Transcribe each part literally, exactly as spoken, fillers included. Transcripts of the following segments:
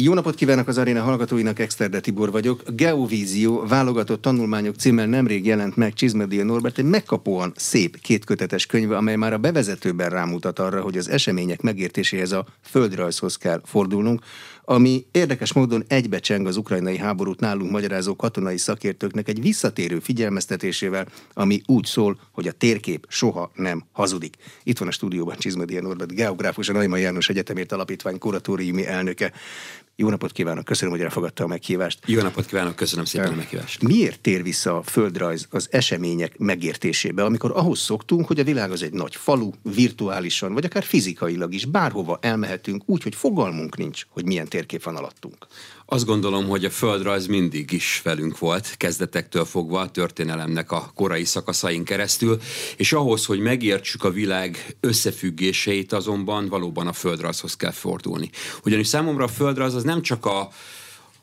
Jó napot kívánok az aréna hallgatóinak, Exterde Tibor vagyok. Geovízió válogatott tanulmányok címmel nemrég jelent meg Csizmadia Norbert egy megkapóan szép kétkötetes könyve, amely már a bevezetőben rámutat arra, hogy az események megértéséhez a földrajzhoz kell fordulnunk, ami érdekes módon egybecseng az ukrajnai háborút nálunk magyarázó katonai szakértőknek egy visszatérő figyelmeztetésével, ami úgy szól, hogy a térkép soha nem hazudik. Itt van a stúdióban Csizmadia Norbert, geográfus, a Neumann János Egyetemért Alapítvány kuratóriumi elnöke. Jó napot kívánok, köszönöm, hogy elfogadta a meghívást. Jó napot kívánok, köszönöm szépen a meghívást. Miért tér vissza a földrajz az események megértésébe, amikor ahhoz szoktunk, hogy a világ az egy nagy falu, virtuálisan, vagy akár fizikailag is bárhova elmehetünk úgy, hogy fogalmunk nincs, hogy milyen térkép van alattunk? Azt gondolom, hogy a földrajz mindig is velünk volt, kezdetektől fogva a történelemnek a korai szakaszain keresztül, és ahhoz, hogy megértsük a világ összefüggéseit, azonban valóban a földrajzhoz kell fordulni. Ugyanis számomra a földrajz az nem csak a,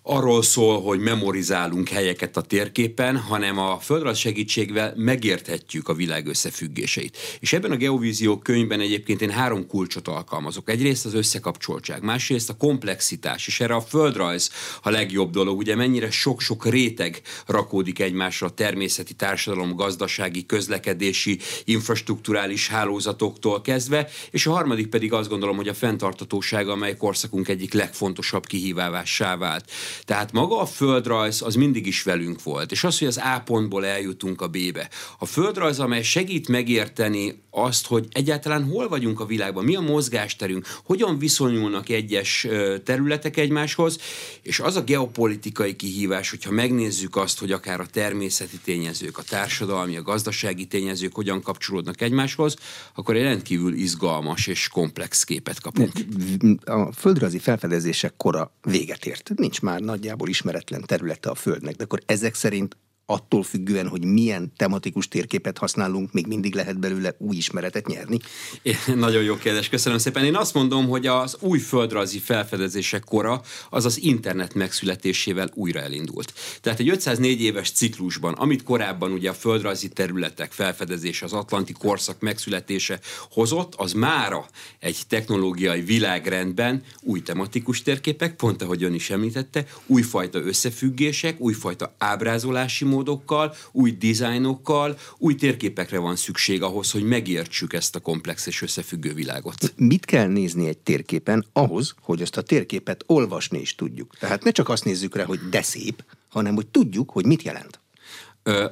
arról szól, hogy memorizálunk helyeket a térképen, hanem a földrajz segítségével megérthetjük a világ összefüggéseit. És ebben a Geovízió könyvben egyébként én három kulcsot alkalmazok. Egyrészt az összekapcsoltság, másrészt a komplexitás, és erre a földrajz a legjobb dolog. Ugye mennyire sok-sok réteg rakódik egymásra, természeti, társadalom, gazdasági, közlekedési, infrastrukturális hálózatoktól kezdve, és a harmadik pedig azt gondolom, hogy a fenntarthatóság, amely korszakunk egyik legfontosabb kihívásává vált. Tehát maga a földrajz az mindig is velünk volt, és az, hogy az A pontból eljutunk a B-be. A földrajz, amely segít megérteni azt, hogy egyáltalán hol vagyunk a világban, mi a mozgásterünk, hogyan viszonyulnak egyes területek egymáshoz, és az a geopolitikai kihívás, hogyha megnézzük azt, hogy akár a természeti tényezők, a társadalmi, a gazdasági tényezők hogyan kapcsolódnak egymáshoz, akkor egy rendkívül izgalmas és komplex képet kapunk. A földrajzi felfedezések kora véget ért. Nincs már nagyjából ismeretlen területe a Földnek, de akkor ezek szerint attól függően, hogy milyen tematikus térképet használunk, még mindig lehet belőle új ismeretet nyerni? É, nagyon jó kérdés, köszönöm szépen. Én azt mondom, hogy az új földrajzi felfedezések kora az az internet megszületésével újra elindult. Tehát egy ötszáznégy éves ciklusban, amit korábban ugye a földrajzi területek felfedezése, az atlanti korszak megszületése hozott, az mára egy technológiai világrendben új tematikus térképek, pont ahogy ön is említette, újfajta összefüggések, újfajta ábrázolási módokkal, új dizájnokkal, új térképekre van szükség ahhoz, hogy megértsük ezt a komplex és összefüggő világot. Mit kell nézni egy térképen ahhoz, hogy ezt a térképet olvasni is tudjuk? Tehát ne csak azt nézzük rá, hogy de szép, hanem hogy tudjuk, hogy mit jelent.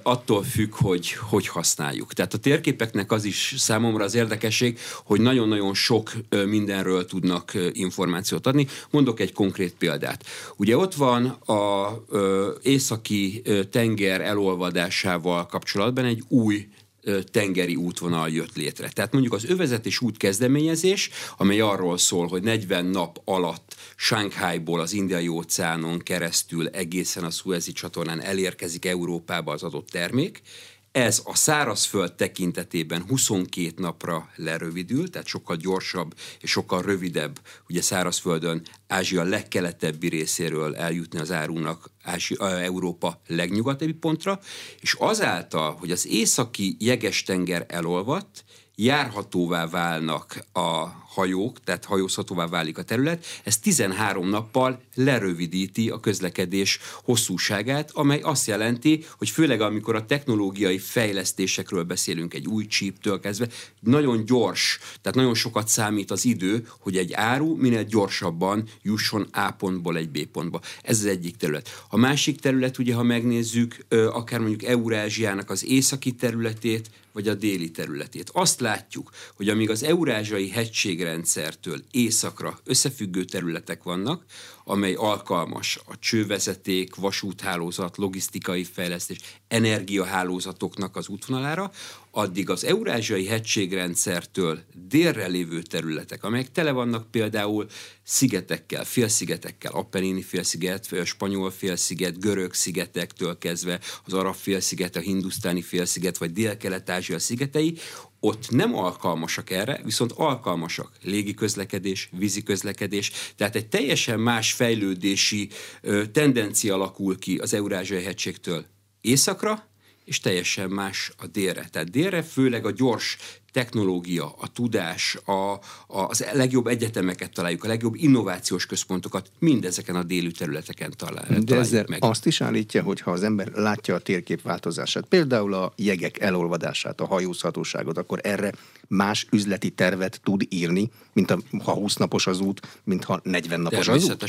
Attól függ, hogy hogy használjuk. Tehát a térképeknek az is számomra az érdekesség, hogy nagyon-nagyon sok mindenről tudnak információt adni. Mondok egy konkrét példát. Ugye ott van a Északi-tenger elolvadásával kapcsolatban egy új tengeri útvonal jött létre. Tehát mondjuk az övezet és út kezdeményezés, amely arról szól, hogy negyven nap alatt Shanghaiból az Indiai Óceánon keresztül egészen a Suezi csatornán elérkezik Európába az adott termék. Ez a szárazföld tekintetében huszonkét napra lerövidül, tehát sokkal gyorsabb és sokkal rövidebb, ugye szárazföldön Ázsia legkeletebbi részéről eljutni az árunak Ázsia, Európa legnyugatebbi pontra, és azáltal, hogy az északi jeges tenger elolvadt, járhatóvá válnak a hajók, tehát hajózhatóvá válik a terület, ez tizenhárom nappal lerövidíti a közlekedés hosszúságát, amely azt jelenti, hogy főleg amikor a technológiai fejlesztésekről beszélünk, egy új csíptől kezdve, nagyon gyors, tehát nagyon sokat számít az idő, hogy egy áru minél gyorsabban jusson A pontból egy B pontba. Ez az egyik terület. A másik terület, ugye, ha megnézzük, akár mondjuk Eurázsiának az északi területét, vagy a déli területét. Azt látjuk, hogy amíg az Eurázsiai hegységrendszertől északra összefüggő területek vannak, amely alkalmas a csővezeték, vasúthálózat, logisztikai fejlesztés, energiahálózatoknak az útvonalára, addig az Eurázsiai hegységrendszertől délre lévő területek, amelyek tele vannak például szigetekkel, félszigetekkel, Appenini félsziget, spanyol félsziget, görög szigetektől kezdve az arab félsziget, a hindusztáni félsziget, vagy dél-kelet-ázsia szigetei, ott nem alkalmasak erre, viszont alkalmasak légiközlekedés, víziközlekedés, tehát egy teljesen más fejlődési ö, tendencia alakul ki az Eurázsiai hegységtől északra, és teljesen más a délre. Tehát délre főleg a gyors technológia, a tudás, a, a, az legjobb egyetemeket találjuk, a legjobb innovációs központokat, mindezeken a déli területeken talál, találjuk De ezzel meg. Azt is állítja, hogy ha az ember látja a térkép változását, például a jegek elolvadását, a hajózhatóságot, akkor erre más üzleti tervet tud írni, mint a, ha húsz napos az út, mint ha negyven napos az út?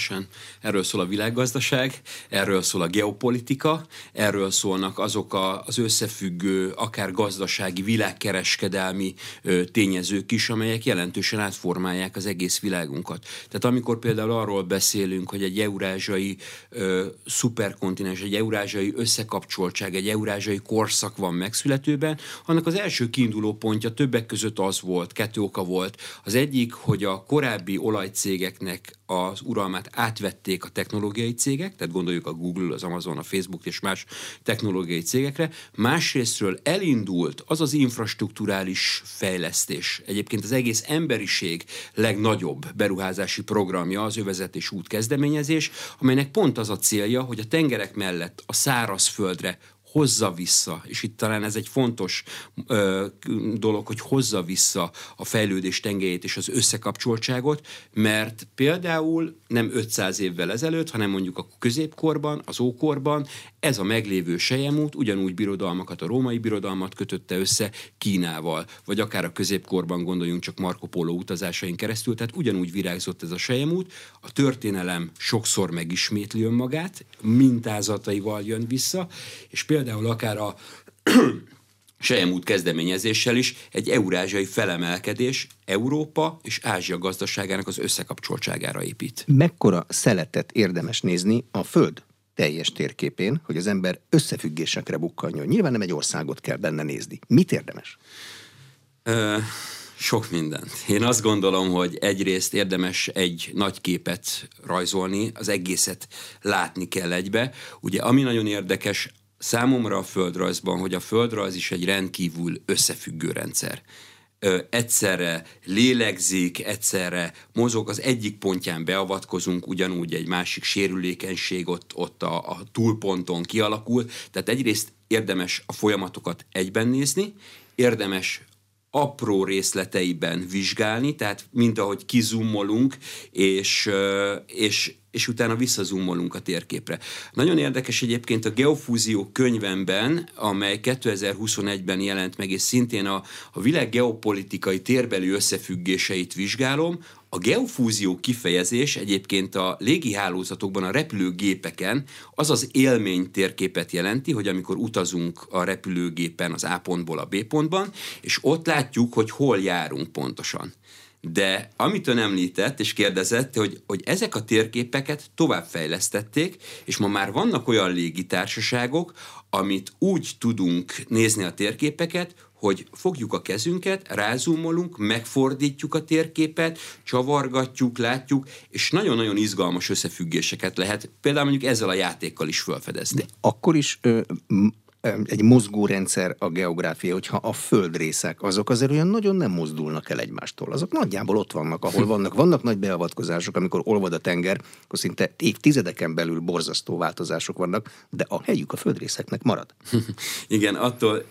Erről szól a világgazdaság, erről szól a geopolitika, erről szólnak azok a, az összefüggő, akár gazdasági, világkereskedelmi ö, tényezők is, amelyek jelentősen átformálják az egész világunkat. Tehát amikor például arról beszélünk, hogy egy eurázsiai ö, szuperkontinens, egy eurázsiai összekapcsoltság, egy eurázsiai korszak van megszületőben, annak az első kiinduló pontja többek között az volt, kettő oka volt. Az egyik, hogy a korábbi olajcégeknek az uralmát átvették a technológiai cégek, tehát gondoljuk a Google, az Amazon, a Facebook és más technológiai cégekre. Másrésztről elindult az az infrastrukturális fejlesztés. Egyébként az egész emberiség legnagyobb beruházási programja az övezet és út kezdeményezés, amelynek pont az a célja, hogy a tengerek mellett a szárazföldre hozza vissza, és itt talán ez egy fontos ö, dolog, hogy hozza vissza a fejlődés tengelyét és az összekapcsoltságot, mert például nem ötszáz évvel ezelőtt, hanem mondjuk a középkorban, az ókorban ez a meglévő Sejem út ugyanúgy birodalmakat, a római birodalmat kötötte össze Kínával, vagy akár a középkorban gondoljunk csak Marco Polo utazásain keresztül, tehát ugyanúgy virágzott ez a Sejem út, a történelem sokszor megismétli önmagát, mintázataival jön vissza, és például Például akár a Sejem út kezdeményezéssel is egy eurázsiai felemelkedés Európa és Ázsia gazdaságának az összekapcsoltságára épít. Mekkora szeletet érdemes nézni a Föld teljes térképén, hogy az ember összefüggésekre bukkanjon? Nyilván nem egy országot kell benne nézni. Mit érdemes? Ö, sok mindent. Én azt gondolom, hogy egyrészt érdemes egy nagy képet rajzolni, az egészet látni kell egybe. Ugye, ami nagyon érdekes, számomra a földrajzban, hogy a földrajz is egy rendkívül összefüggő rendszer. Ö, egyszerre lélegzik, egyszerre mozog, az egyik pontján beavatkozunk, ugyanúgy egy másik sérülékenység ott, ott a, a túlponton kialakul. Tehát egyrészt érdemes a folyamatokat egyben nézni, érdemes apró részleteiben vizsgálni, tehát mint ahogy kizoomolunk, és, és, és utána visszazoomolunk a térképre. Nagyon érdekes egyébként a Geofúzió könyvemben, amely kétezer-huszonegyben jelent meg, és szintén a, a világ geopolitikai térbeli összefüggéseit vizsgálom. A geofúzió kifejezés egyébként a légihálózatokban, a repülőgépeken az az élmény térképet jelenti, hogy amikor utazunk a repülőgépen az A pontból a B pontban, és ott látjuk, hogy hol járunk pontosan. De amit ön említett és kérdezett, hogy, hogy ezek a térképeket továbbfejlesztették, és ma már vannak olyan légitársaságok, amit úgy tudunk nézni a térképeket, hogy fogjuk a kezünket, rázumolunk, megfordítjuk a térképet, csavargatjuk, látjuk, és nagyon-nagyon izgalmas összefüggéseket lehet például mondjuk ezzel a játékkal is felfedezni. De akkor is ö, egy mozgórendszer a geográfia, hogyha a földrészek azok azért olyan nagyon nem mozdulnak el egymástól. Azok nagyjából ott vannak, ahol vannak. Vannak nagy beavatkozások, amikor olvad a tenger, akkor szinte évtizedeken belül borzasztó változások vannak, de a helyük a földrészeknek marad. Igen, attól...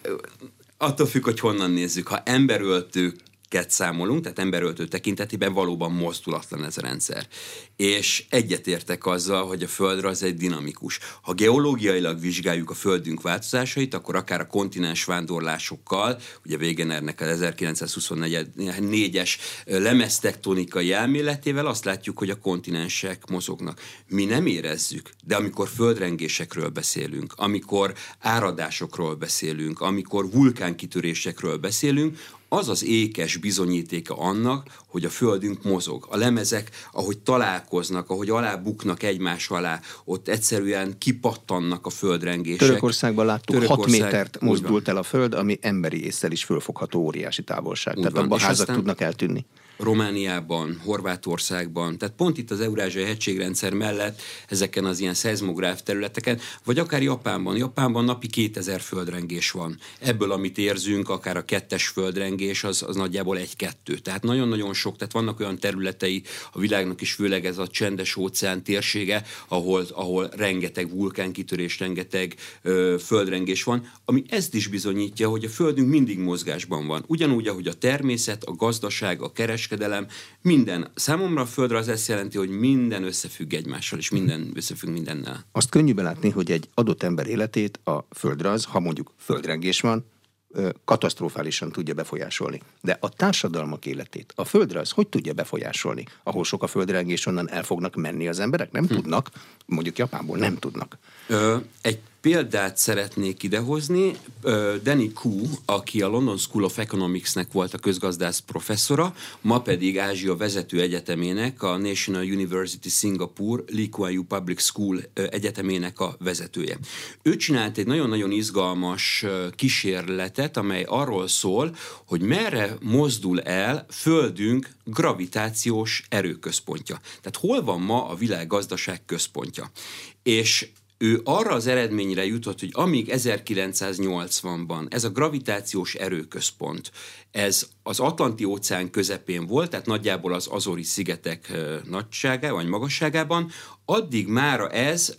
Attól függ, hogy honnan nézzük. Ha emberöltőket számolunk, tehát emberöltő tekintetében valóban mozdulatlan ez a rendszer. És egyetértek azzal, hogy a földrajz egy dinamikus. Ha geológiailag vizsgáljuk a földünk változásait, akkor akár a kontinens vándorlásokkal, ugye Wegenernek az ezerkilencszázhuszonnégyes lemeztektonikai elméletével azt látjuk, hogy a kontinensek mozognak. Mi nem érezzük, de amikor földrengésekről beszélünk, amikor áradásokról beszélünk, amikor vulkánkitörésekről beszélünk, az az ékes bizonyítéka annak, hogy a földünk mozog. A lemezek, ahogy találkoznak, ahogy alábuknak egymás alá, ott egyszerűen kipattannak a földrengések. Törökországban láttuk, Törökország, hat métert mozdult el a föld, ami emberi ésszel is fölfogható óriási távolság. Tehát abban házak aztán tudnak eltűnni. Romániában, Horvátországban, tehát pont itt az Eurázsiai hegységrendszer mellett, ezeken az ilyen szezmográf területeken, vagy akár Japánban. Japánban napi kétezer földrengés van. Ebből, amit érzünk, akár a kettes földrengés, az, az nagyjából egy-kettő. Tehát nagyon-nagyon sok, tehát vannak olyan területei a világnak is, főleg ez a Csendes-óceán térsége, ahol, ahol rengeteg vulkánkitörés, rengeteg ö, földrengés van, ami ezt is bizonyítja, hogy a Földünk mindig mozgásban van. Ugyanúgy, ahogy a természet, a gazdaság, a kereskedelem, minden. Számomra a Földre az ezt jelenti, hogy minden összefügg egymással, és minden összefügg mindennel. Azt könnyű belátni, hogy egy adott ember életét a földrajz, ha mondjuk földrengés van, katasztrofálisan tudja befolyásolni. De a társadalmak életét, a földrajz hogy tudja befolyásolni? Ahol sok a földrengés, onnan el fognak menni az emberek? Nem hm. tudnak. Mondjuk Japánból nem tudnak. Ö, egy példát szeretnék idehozni. Danny Ku, aki a London School of Economics-nek volt a közgazdász professzora, ma pedig Ázsia vezető egyetemének, a National University Singapore Lee Kuan Yew Public School egyetemének a vezetője. Ő csinált egy nagyon-nagyon izgalmas kísérletet, amely arról szól, hogy merre mozdul el Földünk gravitációs erőközpontja. Tehát hol van ma a világ gazdaság központja? És ő arra az eredményre jutott, hogy amíg ezerkilencszáznyolcvanban ez a gravitációs erőközpont, ez az Atlanti-óceán közepén volt, tehát nagyjából az Azori-szigetek nagyságában, vagy magasságában, addig mára ez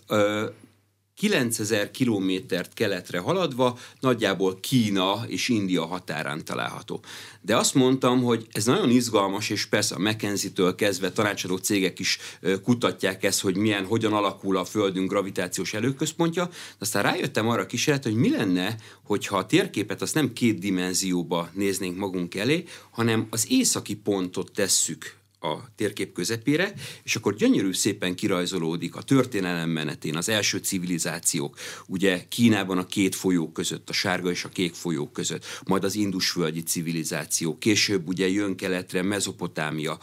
kilencezer kilométert keletre haladva, nagyjából Kína és India határán található. De azt mondtam, hogy ez nagyon izgalmas, és persze a McKinsey-től kezdve tanácsadó cégek is kutatják ezt, hogy milyen, hogyan alakul a Földünk gravitációs erőközpontja. Aztán rájöttem arra a kísérletre, hogy mi lenne, hogyha a térképet azt nem két dimenzióba néznénk magunk elé, hanem az északi pontot tesszük a térkép közepére, és akkor gyönyörű szépen kirajzolódik a történelem menetén, az első civilizációk, ugye Kínában a két folyó között, a sárga és a kék folyó között, majd az indusvölgyi civilizáció, később ugye jön keletre Mezopotámia,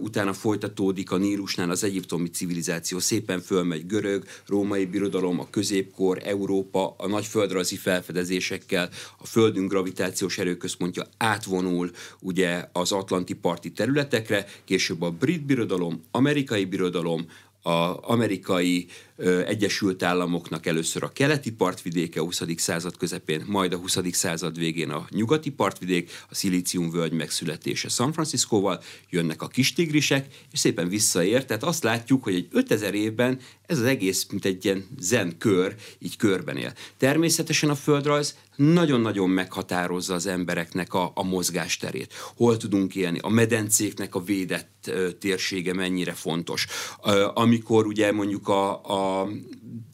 utána folytatódik a Nílusnál az egyiptomi civilizáció, szépen fölmegy görög, római birodalom, a középkor, Európa, a nagy földrajzi felfedezésekkel, a Földünk gravitációs erőközpontja átvonul ugye az atlanti parti területekre, később a brit birodalom, amerikai birodalom, az amerikai ö, Egyesült Államoknak először a keleti partvidéke a huszadik század közepén, majd a huszadik század végén a nyugati partvidék, a Szilíciumvölgy megszületése San Franciscóval, jönnek a kis tigrisek, és szépen visszaér. Tehát azt látjuk, hogy egy ötezer évben ez az egész, mint egy ilyen zen kör, így körben él. Természetesen a földrajz nagyon-nagyon meghatározza az embereknek a, a mozgásterét. Hol tudunk élni? A medencéknek a védett ö, térsége mennyire fontos. Ö, amikor ugye mondjuk a, a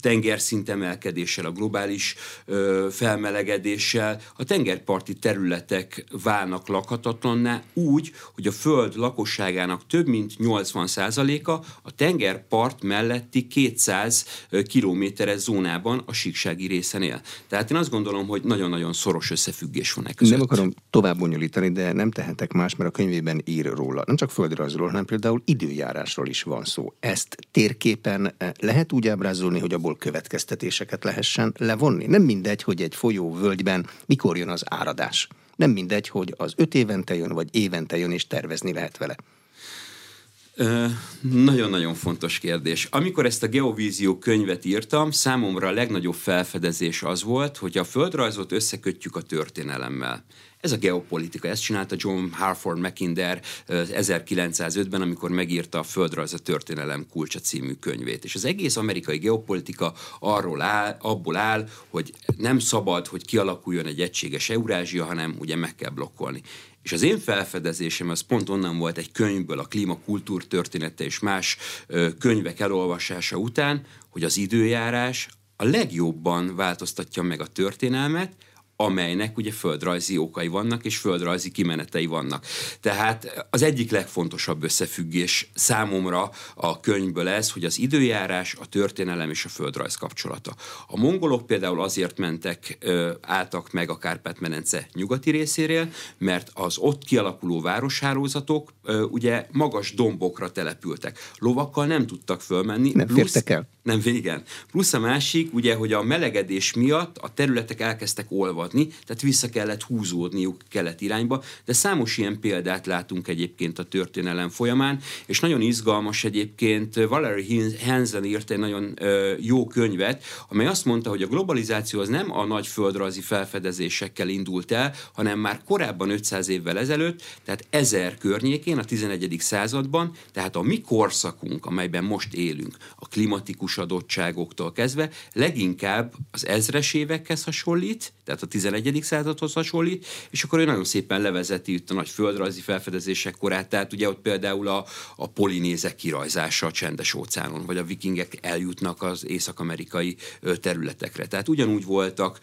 tengerszint emelkedéssel, a globális ö, felmelegedéssel a tengerparti területek válnak lakhatatlanná úgy, hogy a Föld lakosságának több mint nyolcvan százaléka a tengerpart melletti kétszáz kilométeres zónában, a síksági részen él. Tehát én azt gondolom, hogy nagyon-nagyon szoros összefüggés van e között. Nem akarom tovább bonyolítani, de nem tehetek más, mert a könyvében ír róla. Nem csak földrajzról, hanem például időjárásról is van szó. Ezt térképen lehet úgy ábrázolni, hogy abból következtetéseket lehessen levonni. Nem mindegy, hogy egy folyóvölgyben mikor jön az áradás. Nem mindegy, hogy az öt évente jön, vagy évente jön, és tervezni lehet vele. Nagyon-nagyon fontos kérdés. Amikor ezt a Geovízió könyvet írtam, számomra a legnagyobb felfedezés az volt, hogy a földrajzot összekötjük a történelemmel. Ez a geopolitika, ezt csinálta John Harford Mackinder ezerkilencszázötben, amikor megírta a Földrajz a történelem kulcsa című könyvét. És az egész amerikai geopolitika arról áll, abból áll, hogy nem szabad, hogy kialakuljon egy egységes Eurázsia, hanem ugye meg kell blokkolni. És az én felfedezésem az pont onnan volt egy könyvből, a Klímakultúr története és más könyvek elolvasása után, hogy az időjárás a legjobban változtatja meg a történelmet, amelynek ugye földrajzi okai vannak, és földrajzi kimenetei vannak. Tehát az egyik legfontosabb összefüggés számomra a könyvből ez, hogy az időjárás, a történelem és a földrajz kapcsolata. A mongolok például azért mentek, álltak meg a Kárpát-medence nyugati részéről, mert az ott kialakuló városhálózatok ugye magas dombokra települtek. Lovakkal nem tudtak fölmenni. Nem plusz, fértek el. Nem, igen. Plusz a másik, ugye, hogy a melegedés miatt a területek elkezdtek olvadni. megtapadni, tehát vissza kellett húzódniuk kelet irányba, de számos ilyen példát látunk egyébként a történelem folyamán, és nagyon izgalmas egyébként, Valerie Hansen írt egy nagyon jó könyvet, amely azt mondta, hogy a globalizáció az nem a nagy földrajzi felfedezésekkel indult el, hanem már korábban ötszáz évvel ezelőtt, tehát ezer környékén, a tizenegyedik században, tehát a mi korszakunk, amelyben most élünk, a klimatikus adottságoktól kezdve, leginkább az ezres évekhez hasonlít, tehát a tizenegyedik századhoz hasonlít, és akkor ő nagyon szépen levezeti itt a nagy földrajzi felfedezések korát, tehát ugye ott például a, a polinézek kirajzása a Csendes-óceánon, vagy a vikingek eljutnak az észak-amerikai területekre. Tehát ugyanúgy voltak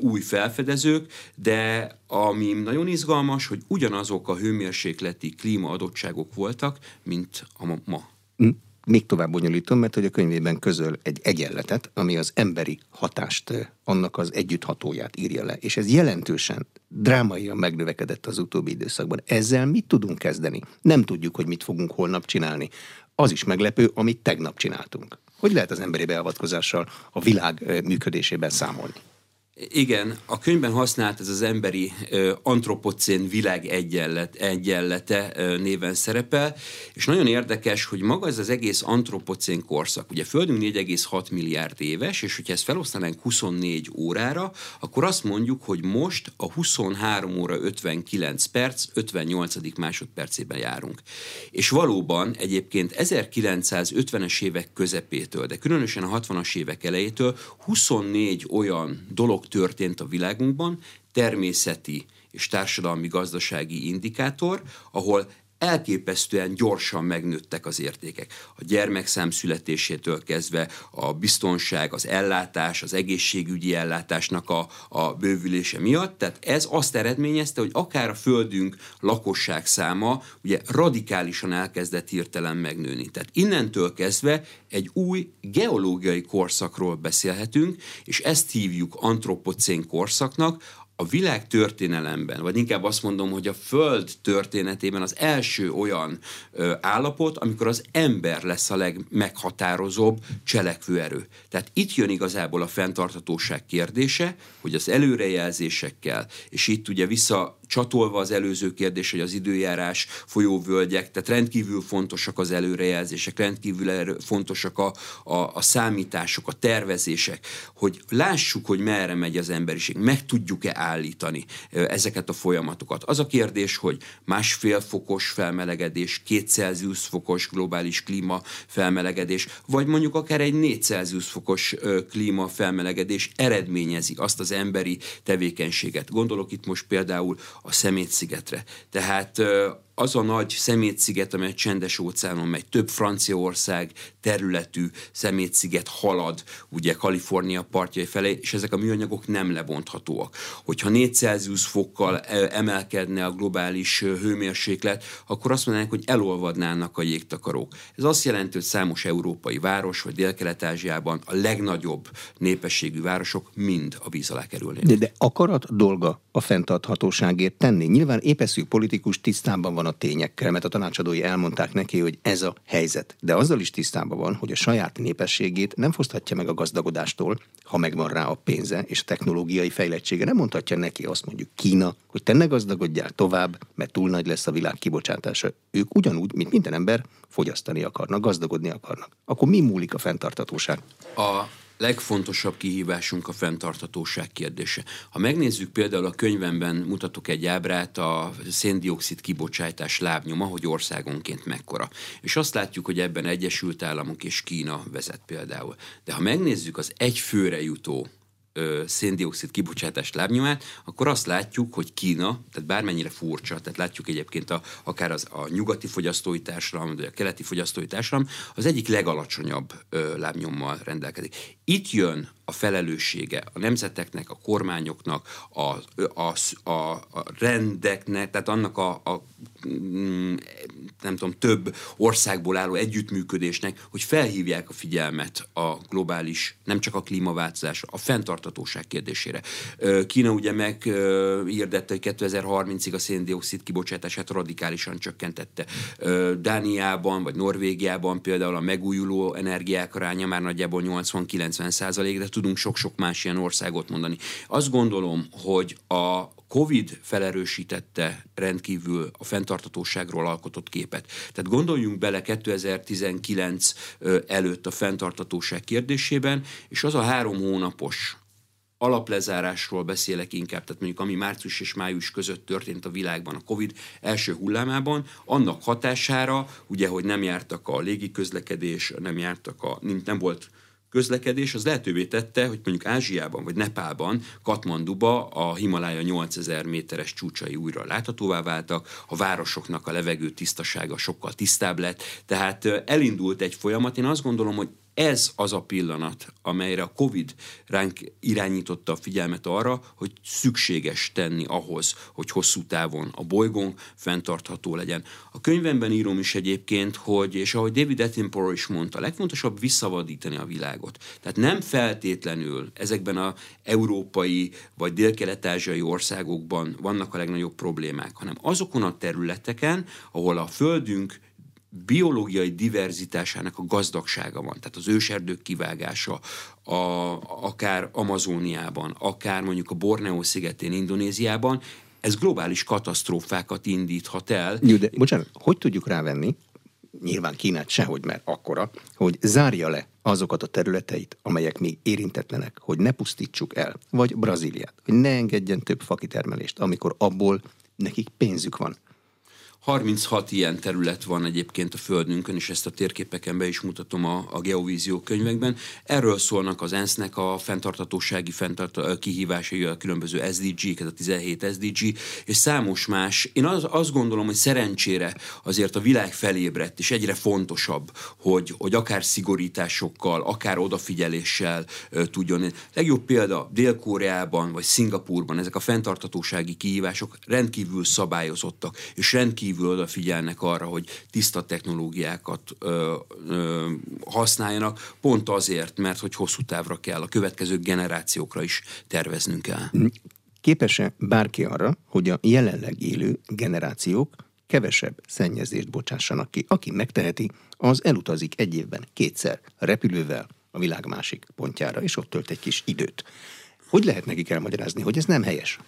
új felfedezők, de ami nagyon izgalmas, hogy ugyanazok a hőmérsékleti klímaadottságok voltak, mint a ma. Még tovább bonyolítom, mert hogy a könyvében közöl egy egyenletet, ami az emberi hatást, annak az együtthatóját írja le, és ez jelentősen, drámaian megnövekedett az utóbbi időszakban. Ezzel mit tudunk kezdeni? Nem tudjuk, hogy mit fogunk holnap csinálni. Az is meglepő, amit tegnap csináltunk. Hogy lehet az emberi beavatkozással a világ működésében számolni? Igen, a könyvben használt ez az emberi ö, antropocén világ egyenlet, egyenlete ö, néven szerepel, és nagyon érdekes, hogy maga ez az egész antropocén korszak, ugye Földünk négy egész hat milliárd éves, és hogyha ezt felosztanánk huszonnégy órára, akkor azt mondjuk, hogy most a huszonhárom óra ötvenkilenc perc, ötvennyolcadik másodpercében járunk. És valóban egyébként ezerkilencszázötvenes évek közepétől, de különösen a hatvanas évek elejétől huszonnégy olyan dolog történt a világunkban, természeti és társadalmi-gazdasági indikátor, ahol elképesztően gyorsan megnőttek az értékek. A gyermekszám születésétől kezdve a biztonság, az ellátás, az egészségügyi ellátásnak a, a bővülése miatt, tehát ez azt eredményezte, hogy akár a Földünk lakosság száma ugye radikálisan elkezdett hirtelen megnőni. Tehát innentől kezdve egy új geológiai korszakról beszélhetünk, és ezt hívjuk antropocén korszaknak, a világ történelemben, vagy inkább azt mondom, hogy a Föld történetében az első olyan ö, állapot, amikor az ember lesz a legmeghatározóbb cselekvőerő. Tehát itt jön igazából a fenntarthatóság kérdése, hogy az előrejelzésekkel, és itt ugye vissza csatolva az előző kérdés, hogy az időjárás, folyóvölgyek, tehát rendkívül fontosak az előrejelzések, rendkívül erő, fontosak a, a, a számítások, a tervezések, hogy lássuk, hogy merre megy az emberiség, meg tudjuk-e állítani ezeket a folyamatokat. Az a kérdés, hogy másfél fokos felmelegedés, két Celsius fokos globális klíma felmelegedés, vagy mondjuk akár egy négy Celsius fokos klíma felmelegedés eredményezi azt az emberi tevékenységet. Gondolok itt most például a szemétszigetre. Tehát az a nagy szemétsziget, amely Csendes-óceánon megy, több Franciaország területű szemétsziget halad, ugye Kalifornia partjai felé, és ezek a műanyagok nem lebonthatóak. Hogyha négy Celsius fokkal emelkedne a globális hőmérséklet, akkor azt mondanánk, hogy elolvadnának a jégtakarók. Ez azt jelenti, hogy számos európai város, vagy Dél-Kelet-Ázsiában a legnagyobb népességű városok mind a víz alá kerülnének. De, de akarat dolga a fenntarthatóságért tenni. Nyilván épeszű politikus tisztában van a tényekkel, mert a tanácsadói elmondták neki, hogy ez a helyzet. De azzal is tisztában van, hogy a saját népességét nem foszthatja meg a gazdagodástól, ha megvan rá a pénze és a technológiai fejlettsége. Nem mondhatja neki azt mondjuk Kína, hogy te ne gazdagodjál tovább, mert túl nagy lesz a világ kibocsátása. Ők ugyanúgy, mint minden ember, fogyasztani akarnak, gazdagodni akarnak. Akkor mi múlik a fenntarthatóság? A legfontosabb kihívásunk a fenntarthatóság kérdése. Ha megnézzük például a könyvemben, mutatok egy ábrát, a széndioxid kibocsátás lábnyoma, hogy országonként mekkora. És azt látjuk, hogy ebben Egyesült Államok és Kína vezet például. De ha megnézzük az egy főre jutó széndioxid kibocsátás lábnyomát, akkor azt látjuk, hogy Kína, tehát bármennyire furcsa, tehát látjuk egyébként a, akár az, a nyugati fogyasztói társadalom, vagy a keleti fogyasztói társadalom, az egyik legalacsonyabb ö, lábnyommal rendelkezik. Itt jön a felelőssége a nemzeteknek, a kormányoknak, a, a, a, a rendeknek, tehát annak a, a nem tudom, több országból álló együttműködésnek, hogy felhívják a figyelmet a globális, nem csak a klímaváltozásra, a fenntarthatóság kérdésére. Kína ugye meghirdette, hogy kétezer-harmincig a széndioxid kibocsátását radikálisan csökkentette. Dániában vagy Norvégiában például a megújuló energiák aránya már nagyjából nyolcvan-kilencven százalék, de tudunk sok-sok más ilyen országot mondani. Azt gondolom, hogy a Covid felerősítette rendkívül a fenntarthatóságról alkotott képet. Tehát gondoljunk bele kétezer-tizenkilenc előtt a fenntarthatóság kérdésében, és az a három hónapos alaplezárásról beszélek inkább, tehát mondjuk ami március és május között történt a világban a Covid első hullámában, annak hatására, ugye, hogy nem jártak a légiközlekedés, nem jártak a, nem volt közlekedés, az lehetővé tette, hogy mondjuk Ázsiában vagy Nepálban, Katmanduba a Himalája nyolcezer méteres csúcsai újra láthatóvá váltak, a városoknak a levegő tisztasága sokkal tisztább lett, tehát elindult egy folyamat. Én azt gondolom, hogy ez az a pillanat, amelyre a Covid ránk irányította a figyelmet arra, hogy szükséges tenni ahhoz, hogy hosszú távon a bolygónk fenntartható legyen. A könyvemben írom is egyébként, hogy, és ahogy David Attenborough is mondta, legfontosabb visszavadítani a világot. Tehát nem feltétlenül ezekben az európai vagy dél-kelet-ázsiai országokban vannak a legnagyobb problémák, hanem azokon a területeken, ahol a földünk biológiai diverzitásának a gazdagsága van, tehát az őserdők kivágása, a, akár Amazóniában, akár mondjuk a Borneó szigetén, Indonéziában, ez globális katasztrófákat indíthat el. Jó, de bocsánat, hogy tudjuk rávenni, nyilván Kínát sehogy már akkora, hogy zárja le azokat a területeit, amelyek még érintetlenek, hogy ne pusztítsuk el, vagy Brazíliát, hogy ne engedjen több fakitermelést, amikor abból nekik pénzük van. harminchat ilyen terület van egyébként a Földünkön, és ezt a térképeken be is mutatom a, a Geovízió könyvekben. Erről szólnak az ENSZ-nek a fenntarthatósági fenntart- kihívásai, a különböző es dé gé, ez a tizenhét es dé gé, és számos más. Én az, azt gondolom, hogy szerencsére azért a világ felébredt, és egyre fontosabb, hogy, hogy akár szigorításokkal, akár odafigyeléssel e, tudjon. Legjobb példa Dél-Koreában vagy Szingapúrban ezek a fenntarthatósági kihívások rendkívül szabályozottak, és rendkívül odafigyelnek arra, hogy tiszta technológiákat ö, ö, használjanak, pont azért, mert hogy hosszú távra kell, a következő generációkra is terveznünk kell. Képes-e bárki arra, hogy a jelenleg élő generációk kevesebb szennyezést bocsássanak ki? Aki megteheti, az elutazik egy évben kétszer repülővel a világ másik pontjára, és ott tölt egy kis időt. Hogy lehet nekik elmagyarázni, hogy ez nem helyes?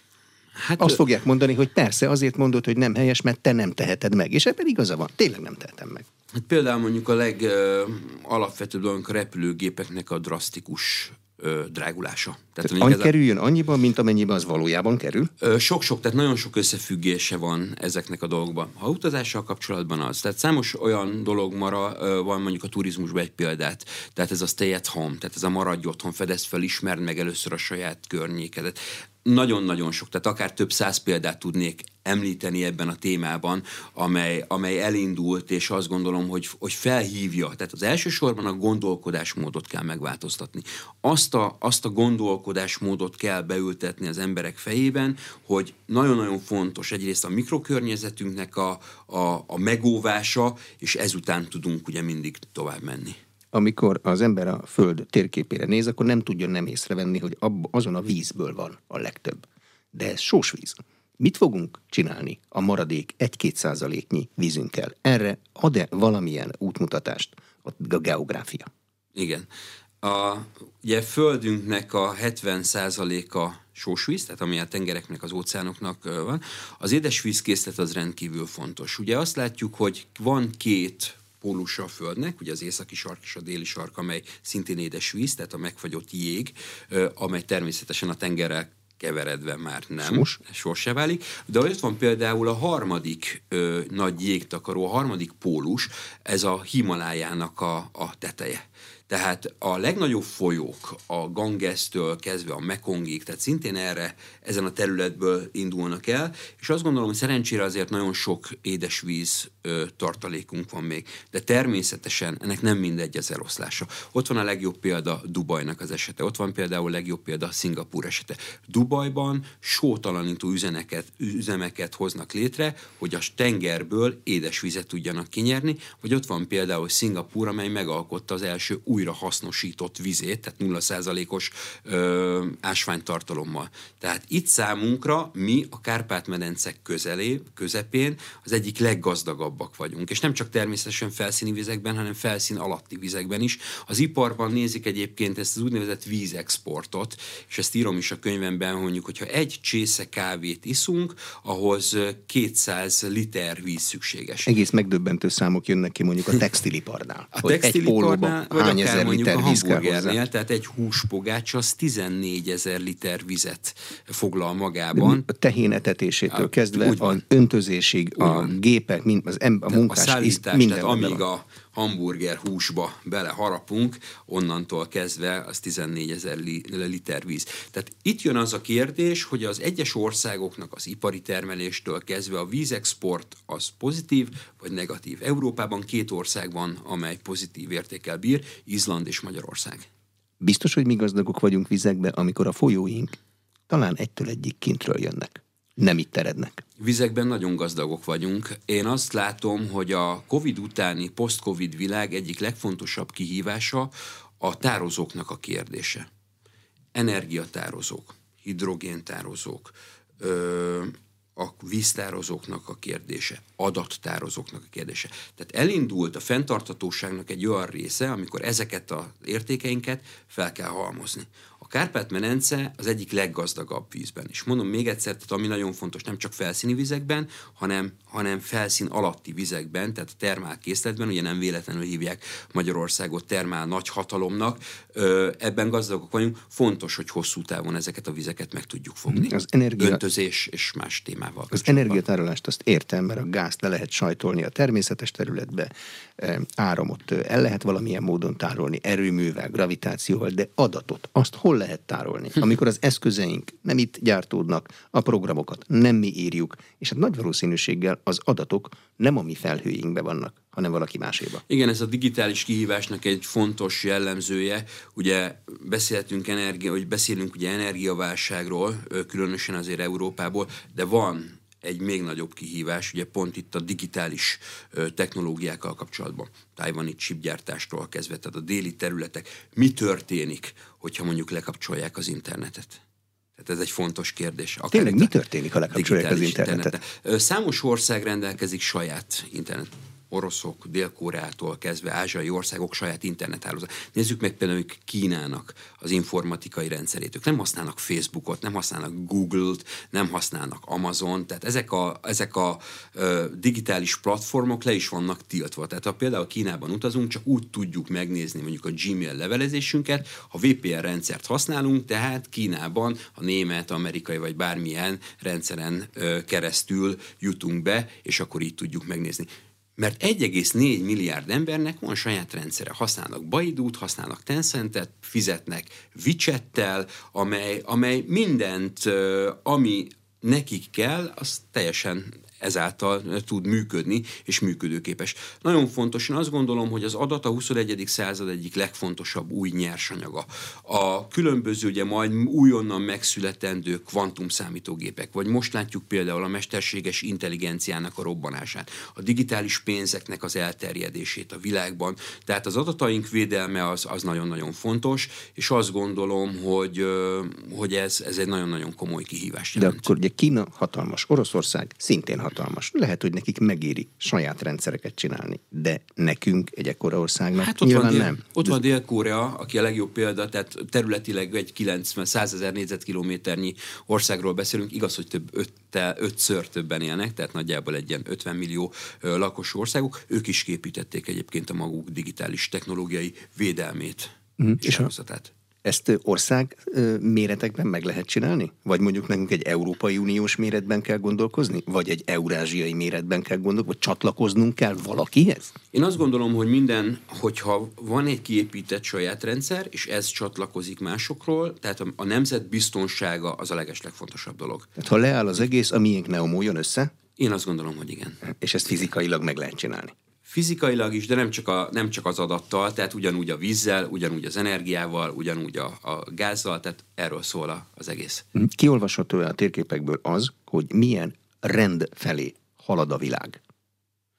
Hát, azt fogják mondani, hogy persze, azért mondod, hogy nem helyes, mert te nem teheted meg. És ebben igaza van, tényleg nem tehetem meg. Hát például mondjuk a legalapvetőbb dolgunk a repülőgépeknek a drasztikus ö, drágulása. Tehát, tehát annyi ez kerüljön annyiban, mint amennyiben az valójában kerül? Ö, sok-sok, tehát nagyon sok összefüggése van ezeknek a dolgokban. Ha utazással kapcsolatban az, tehát számos olyan dolog mara, ö, van mondjuk a turizmusban egy példát, tehát ez a stay at home, tehát ez a maradj otthon, fedezd fel, ismerd meg először a saját környékedet. Nagyon-nagyon sok, tehát akár több száz példát tudnék említeni ebben a témában, amely, amely elindult, és azt gondolom, hogy, hogy felhívja. Tehát az elsősorban a gondolkodásmódot kell megváltoztatni. Azt a, azt a gondolkodásmódot kell beültetni az emberek fejében, hogy nagyon-nagyon fontos egyrészt a mikrokörnyezetünknek a, a, a megóvása, és ezután tudunk ugye mindig tovább menni. Amikor az ember a Föld térképére néz, akkor nem tudja nem észrevenni, hogy ab, azon a vízből van a legtöbb. De ez sósvíz. Mit fogunk csinálni a maradék egy-két százaléknyi vízünkkel? Erre ad-e valamilyen útmutatást a geográfia? Igen. A, ugye Földünknek a hetven százaléka sósvíz, tehát ami a tengereknek, az óceánoknak van. Az édesvízkészlet az rendkívül fontos. Ugye azt látjuk, hogy van két pólusa a Földnek, ugye az északi sark és a déli sark, amely szintén édes víz, tehát a megfagyott jég, amely természetesen a tengerrel keveredve már nem, sor se válik. De ott van például a harmadik ö, nagy jégtakaró, a harmadik pólus, ez a Himalájának a, a teteje. Tehát a legnagyobb folyók, a Gangesztől kezdve a Mekongig, tehát szintén erre, ezen a területből indulnak el, és azt gondolom, hogy szerencsére azért nagyon sok édesvíz ö, tartalékunk van még. De természetesen ennek nem mindegy az eloszlása. Ott van a legjobb példa Dubajnak az esete, ott van például a legjobb példa Szingapúr esete. Dubajban sótalanító üzeneket, üzemeket hoznak létre, hogy a tengerből édesvizet tudjanak kinyerni, vagy ott van például Szingapúr, amely megalkotta az első újra hasznosított vizét, tehát nulla százalékos ö, ásványtartalommal. Tehát itt számunkra mi a Kárpát-medence közelé, közepén az egyik leggazdagabbak vagyunk. És nem csak természetesen felszíni vizekben, hanem felszín alatti vizekben is. Az iparban nézik egyébként ezt az úgynevezett vízexportot, és ezt írom is a könyvemben, mondjuk, hogyha egy csésze kávét iszunk, ahhoz kétszáz liter víz szükséges. Egész megdöbbentő számok jönnek ki mondjuk a textiliparnál. A textiliparnál, vagy hány akár mondjuk liter a hamburgernél, tehát egy húspogács az tizennégy ezer liter vizet foglal magában. A tehén etetésétől a, kezdve az öntözésig, a gépek, az em, a munkás, a szállítás, minden, tehát amíg a hamburger húsba beleharapunk, onnantól kezdve az tizennégy ezer liter víz. Tehát itt jön az a kérdés, hogy az egyes országoknak az ipari termeléstől kezdve a vízexport az pozitív vagy negatív. Európában két ország van, amely pozitív értékkel bír, Izland és Magyarország. Biztos, hogy mi gazdagok vagyunk vizekben, amikor a folyóink talán egytől egyik kintről jönnek, nem itt erednek. Vizekben nagyon gazdagok vagyunk. Én azt látom, hogy a Covid utáni, post-Covid világ egyik legfontosabb kihívása a tározóknak a kérdése. Energiatározók, hidrogéntározók, a víztározóknak a kérdése, adattározóknak a kérdése. Tehát elindult a fenntarthatóságnak egy olyan része, amikor ezeket az értékeinket fel kell halmozni. A Kárpát-medence az egyik leggazdagabb vízben. És mondom még egyszer, tehát ami nagyon fontos, nem csak felszíni vizekben, hanem, hanem felszín alatti vizekben, tehát a termálkészletben, ugye nem véletlenül hívják Magyarországot termál nagyhatalomnak, ebben gazdagok vagyunk, fontos, hogy hosszú távon ezeket a vizeket meg tudjuk fogni. Az energia... öntözés és más témával. Az energiatárolást azt értem, mert a gázt le lehet sajtolni a természetes területbe, áramot el lehet valamilyen módon tárolni, erőművel, gravitációval, de adatot, azt hol lehet tárolni, amikor az eszközeink nem itt gyártódnak, a programokat nem mi írjuk, és hát nagy valószínűséggel az adatok nem a mi felhőinkben vannak, hanem valaki máséba. Igen, ez a digitális kihívásnak egy fontos jellemzője. Ugye beszéltünk energia, vagy beszélünk ugye energiaválságról, különösen azért Európából, de van egy még nagyobb kihívás, ugye pont itt a digitális ö, technológiákkal kapcsolatban. Tajvani chipgyártástól kezdve, tehát a déli területek. Mi történik, hogyha mondjuk lekapcsolják az internetet? Tehát ez egy fontos kérdés. Akár tényleg mi történik, ha lekapcsolják az internetet? internetet? Számos ország rendelkezik saját internet. Oroszok, Dél-Koreától kezdve ázsiai országok saját internethálózat. Nézzük meg például Kínának az informatikai rendszerét. Ők nem használnak Facebookot, nem használnak Google-t, nem használnak Amazon, tehát ezek a, ezek a ö, digitális platformok le is vannak tiltva. Tehát ha például Kínában utazunk, csak úgy tudjuk megnézni mondjuk a Gmail levelezésünket, ha vé pé en rendszert használunk, tehát Kínában a német, amerikai vagy bármilyen rendszeren ö, keresztül jutunk be, és akkor így tudjuk megnézni. Mert egy egész négy milliárd embernek van saját rendszere. Használnak Baidút, használnak Tencentet, fizetnek Wecsettel, amely, amely mindent, ami nekik kell, az teljesen ezáltal tud működni, és működőképes. Nagyon fontos, én azt gondolom, hogy az adat a huszonegyedik század egyik legfontosabb új nyersanyaga. A különböző, ugye majd újonnan megszületendő kvantumszámítógépek, vagy most látjuk például a mesterséges intelligenciának a robbanását, a digitális pénzeknek az elterjedését a világban. Tehát az adataink védelme az, az nagyon-nagyon fontos, és azt gondolom, hogy, hogy ez, ez egy nagyon-nagyon komoly kihívás jelent. De akkor ugye Kína hatalmas, Oroszország szintén hatalmas. Lehet, hogy nekik megéri saját rendszereket csinálni, de nekünk egy ekkora országnak hát ott nyilván van dél, nem. Ott van Dél-Korea, aki a legjobb példa, tehát területileg egy kilencven százezer négyzetkilométernyi országról beszélünk, igaz, hogy több öttel, ötször többen élnek, tehát nagyjából egy ilyen ötven millió ö, lakos országok, ők is képítették egyébként a maguk digitális technológiai védelmét mm, és, és hálózatát. Ezt ország méretekben meg lehet csinálni? Vagy mondjuk nekünk egy Európai Uniós méretben kell gondolkozni? Vagy egy eurázsiai méretben kell gondolkozni? Vagy csatlakoznunk kell valakihez? Én azt gondolom, hogy minden, hogyha van egy kiépített saját rendszer, és ez csatlakozik másokról, tehát a nemzet biztonsága az a legeslegfontosabb dolog. Tehát ha leáll az egész, a miénk ne omoljon össze? Én azt gondolom, hogy igen. És ezt fizikailag meg lehet csinálni? Fizikailag is, de nem csak, a, nem csak az adattal, tehát ugyanúgy a vízzel, ugyanúgy az energiával, ugyanúgy a, a gázzal, tehát erről szól az egész. Kiolvasható a térképekből az, hogy milyen rend felé halad a világ?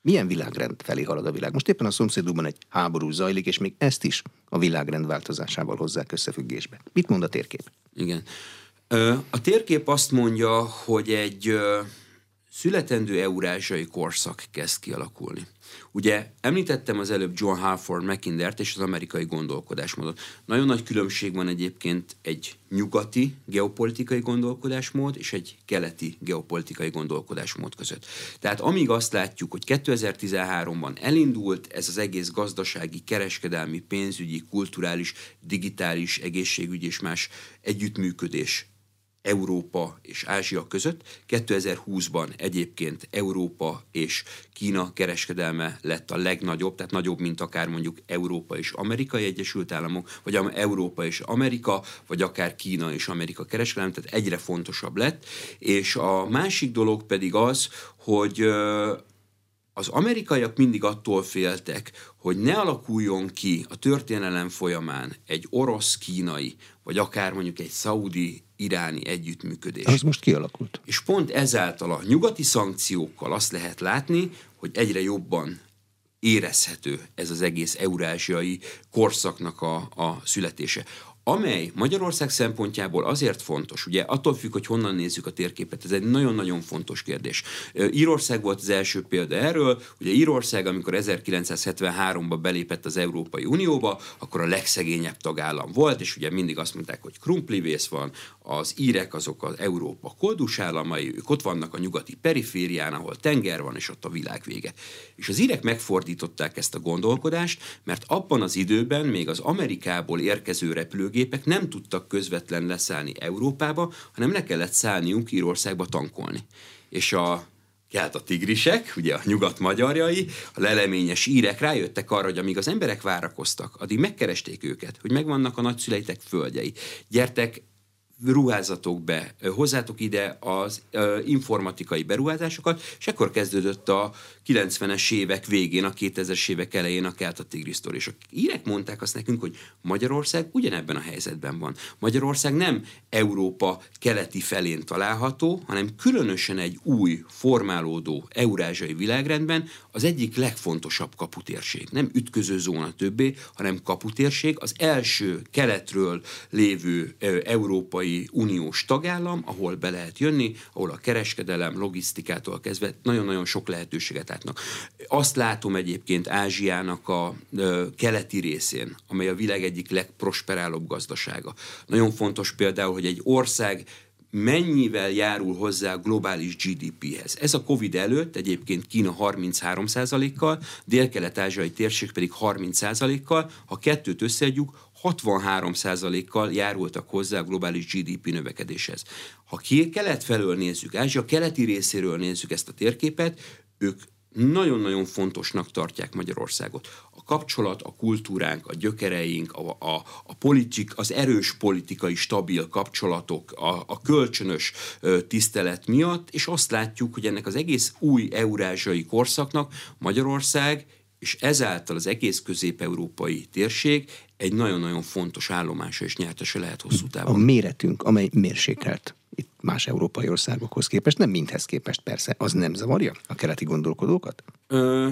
Milyen világrend felé halad a világ? Most éppen a szomszédunkban egy háború zajlik, és még ezt is a világrend változásával hozzák összefüggésbe. Mit mond a térkép? Igen. A térkép azt mondja, hogy egy születendő eurázsiai korszak kezd kialakulni. Ugye említettem az előbb John Halford Mackindert és az amerikai gondolkodásmódot. Nagyon nagy különbség van egyébként egy nyugati geopolitikai gondolkodásmód és egy keleti geopolitikai gondolkodásmód között. Tehát amíg azt látjuk, hogy kétezer-tizenháromban elindult ez az egész gazdasági, kereskedelmi, pénzügyi, kulturális, digitális, egészségügyi és más együttműködés Európa és Ázsia között. kétezer-húszban egyébként Európa és Kína kereskedelme lett a legnagyobb, tehát nagyobb, mint akár mondjuk Európa és Amerikai Egyesült Államok, vagy Európa és Amerika, vagy akár Kína és Amerika kereskedelme, tehát egyre fontosabb lett. És a másik dolog pedig az, hogy az amerikaiak mindig attól féltek, hogy ne alakuljon ki a történelem folyamán egy orosz-kínai, vagy akár mondjuk egy szaudi iráni együttműködés. Az most kialakult. És pont ezáltal a nyugati szankciókkal azt lehet látni, hogy egyre jobban érezhető ez az egész eurázsiai korszaknak a, a születése. Amely Magyarország szempontjából azért fontos, ugye attól függ, hogy honnan nézzük a térképet, ez egy nagyon-nagyon fontos kérdés. Írország volt az első példa erről, ugye Írország, amikor ezerkilencszázhetvenháromban belépett az Európai Unióba, akkor a legszegényebb tagállam volt, és ugye mindig azt mondták, hogy krumplivész van, az írek azok az Európa koldus államai, ők ott vannak a nyugati periférián, ahol tenger van, és ott a világ vége. És az írek megfordították ezt a gondolkodást, mert abban az időben még az Amerikából érkező repülők gépek nem tudtak közvetlen leszállni Európába, hanem le kellett szállniuk Írországba tankolni. És a kelt a tigrisek, ugye a nyugat magyarjai, a leleményes írek rájöttek arra, hogy amíg az emberek várakoztak, addig megkeresték őket, hogy megvannak a nagyszüleitek földjei. Gyertek, ruházatok be, hozzátok ide az ö, informatikai beruházásokat, és ekkor kezdődött a kilencvenes évek végén, a kétezres évek elején a kelta tigrisztor. És a írek mondták azt nekünk, hogy Magyarország ugyanebben a helyzetben van. Magyarország nem Európa keleti felén található, hanem különösen egy új, formálódó eurázsiai világrendben az egyik legfontosabb kaputérség. Nem ütköző zóna többé, hanem kaputérség, az első keletről lévő ö, európai uniós tagállam, ahol be lehet jönni, ahol a kereskedelem, logisztikától kezdve nagyon-nagyon sok lehetőséget látnak. Azt látom egyébként Ázsiának a ö, keleti részén, amely a világ egyik legprosperálóbb gazdasága. Nagyon fontos például, hogy egy ország mennyivel járul hozzá a globális gé dé péhez. Ez a Covid előtt egyébként Kína harminchárom százalékkal, dél-kelet-ázsiai térség pedig harminc százalékkal, ha kettőt összeadjuk, hatvanhárom százalékkal járultak hozzá a globális gé dé pé növekedéshez. Ha kelet felől nézzük, Ázsia keleti részéről nézzük ezt a térképet, ők nagyon-nagyon fontosnak tartják Magyarországot. A kapcsolat, a kultúránk, a gyökereink, a, a, a politik, az erős politikai stabil kapcsolatok, a, a kölcsönös tisztelet miatt, és azt látjuk, hogy ennek az egész új eurázsiai korszaknak Magyarország, és ezáltal az egész közép-európai térség egy nagyon-nagyon fontos állomása és nyertese lehet hosszú távon. A méretünk, amely mérsékelt itt más európai országokhoz képest, nem mindhez képest persze, az nem zavarja a keleti gondolkodókat? Ö,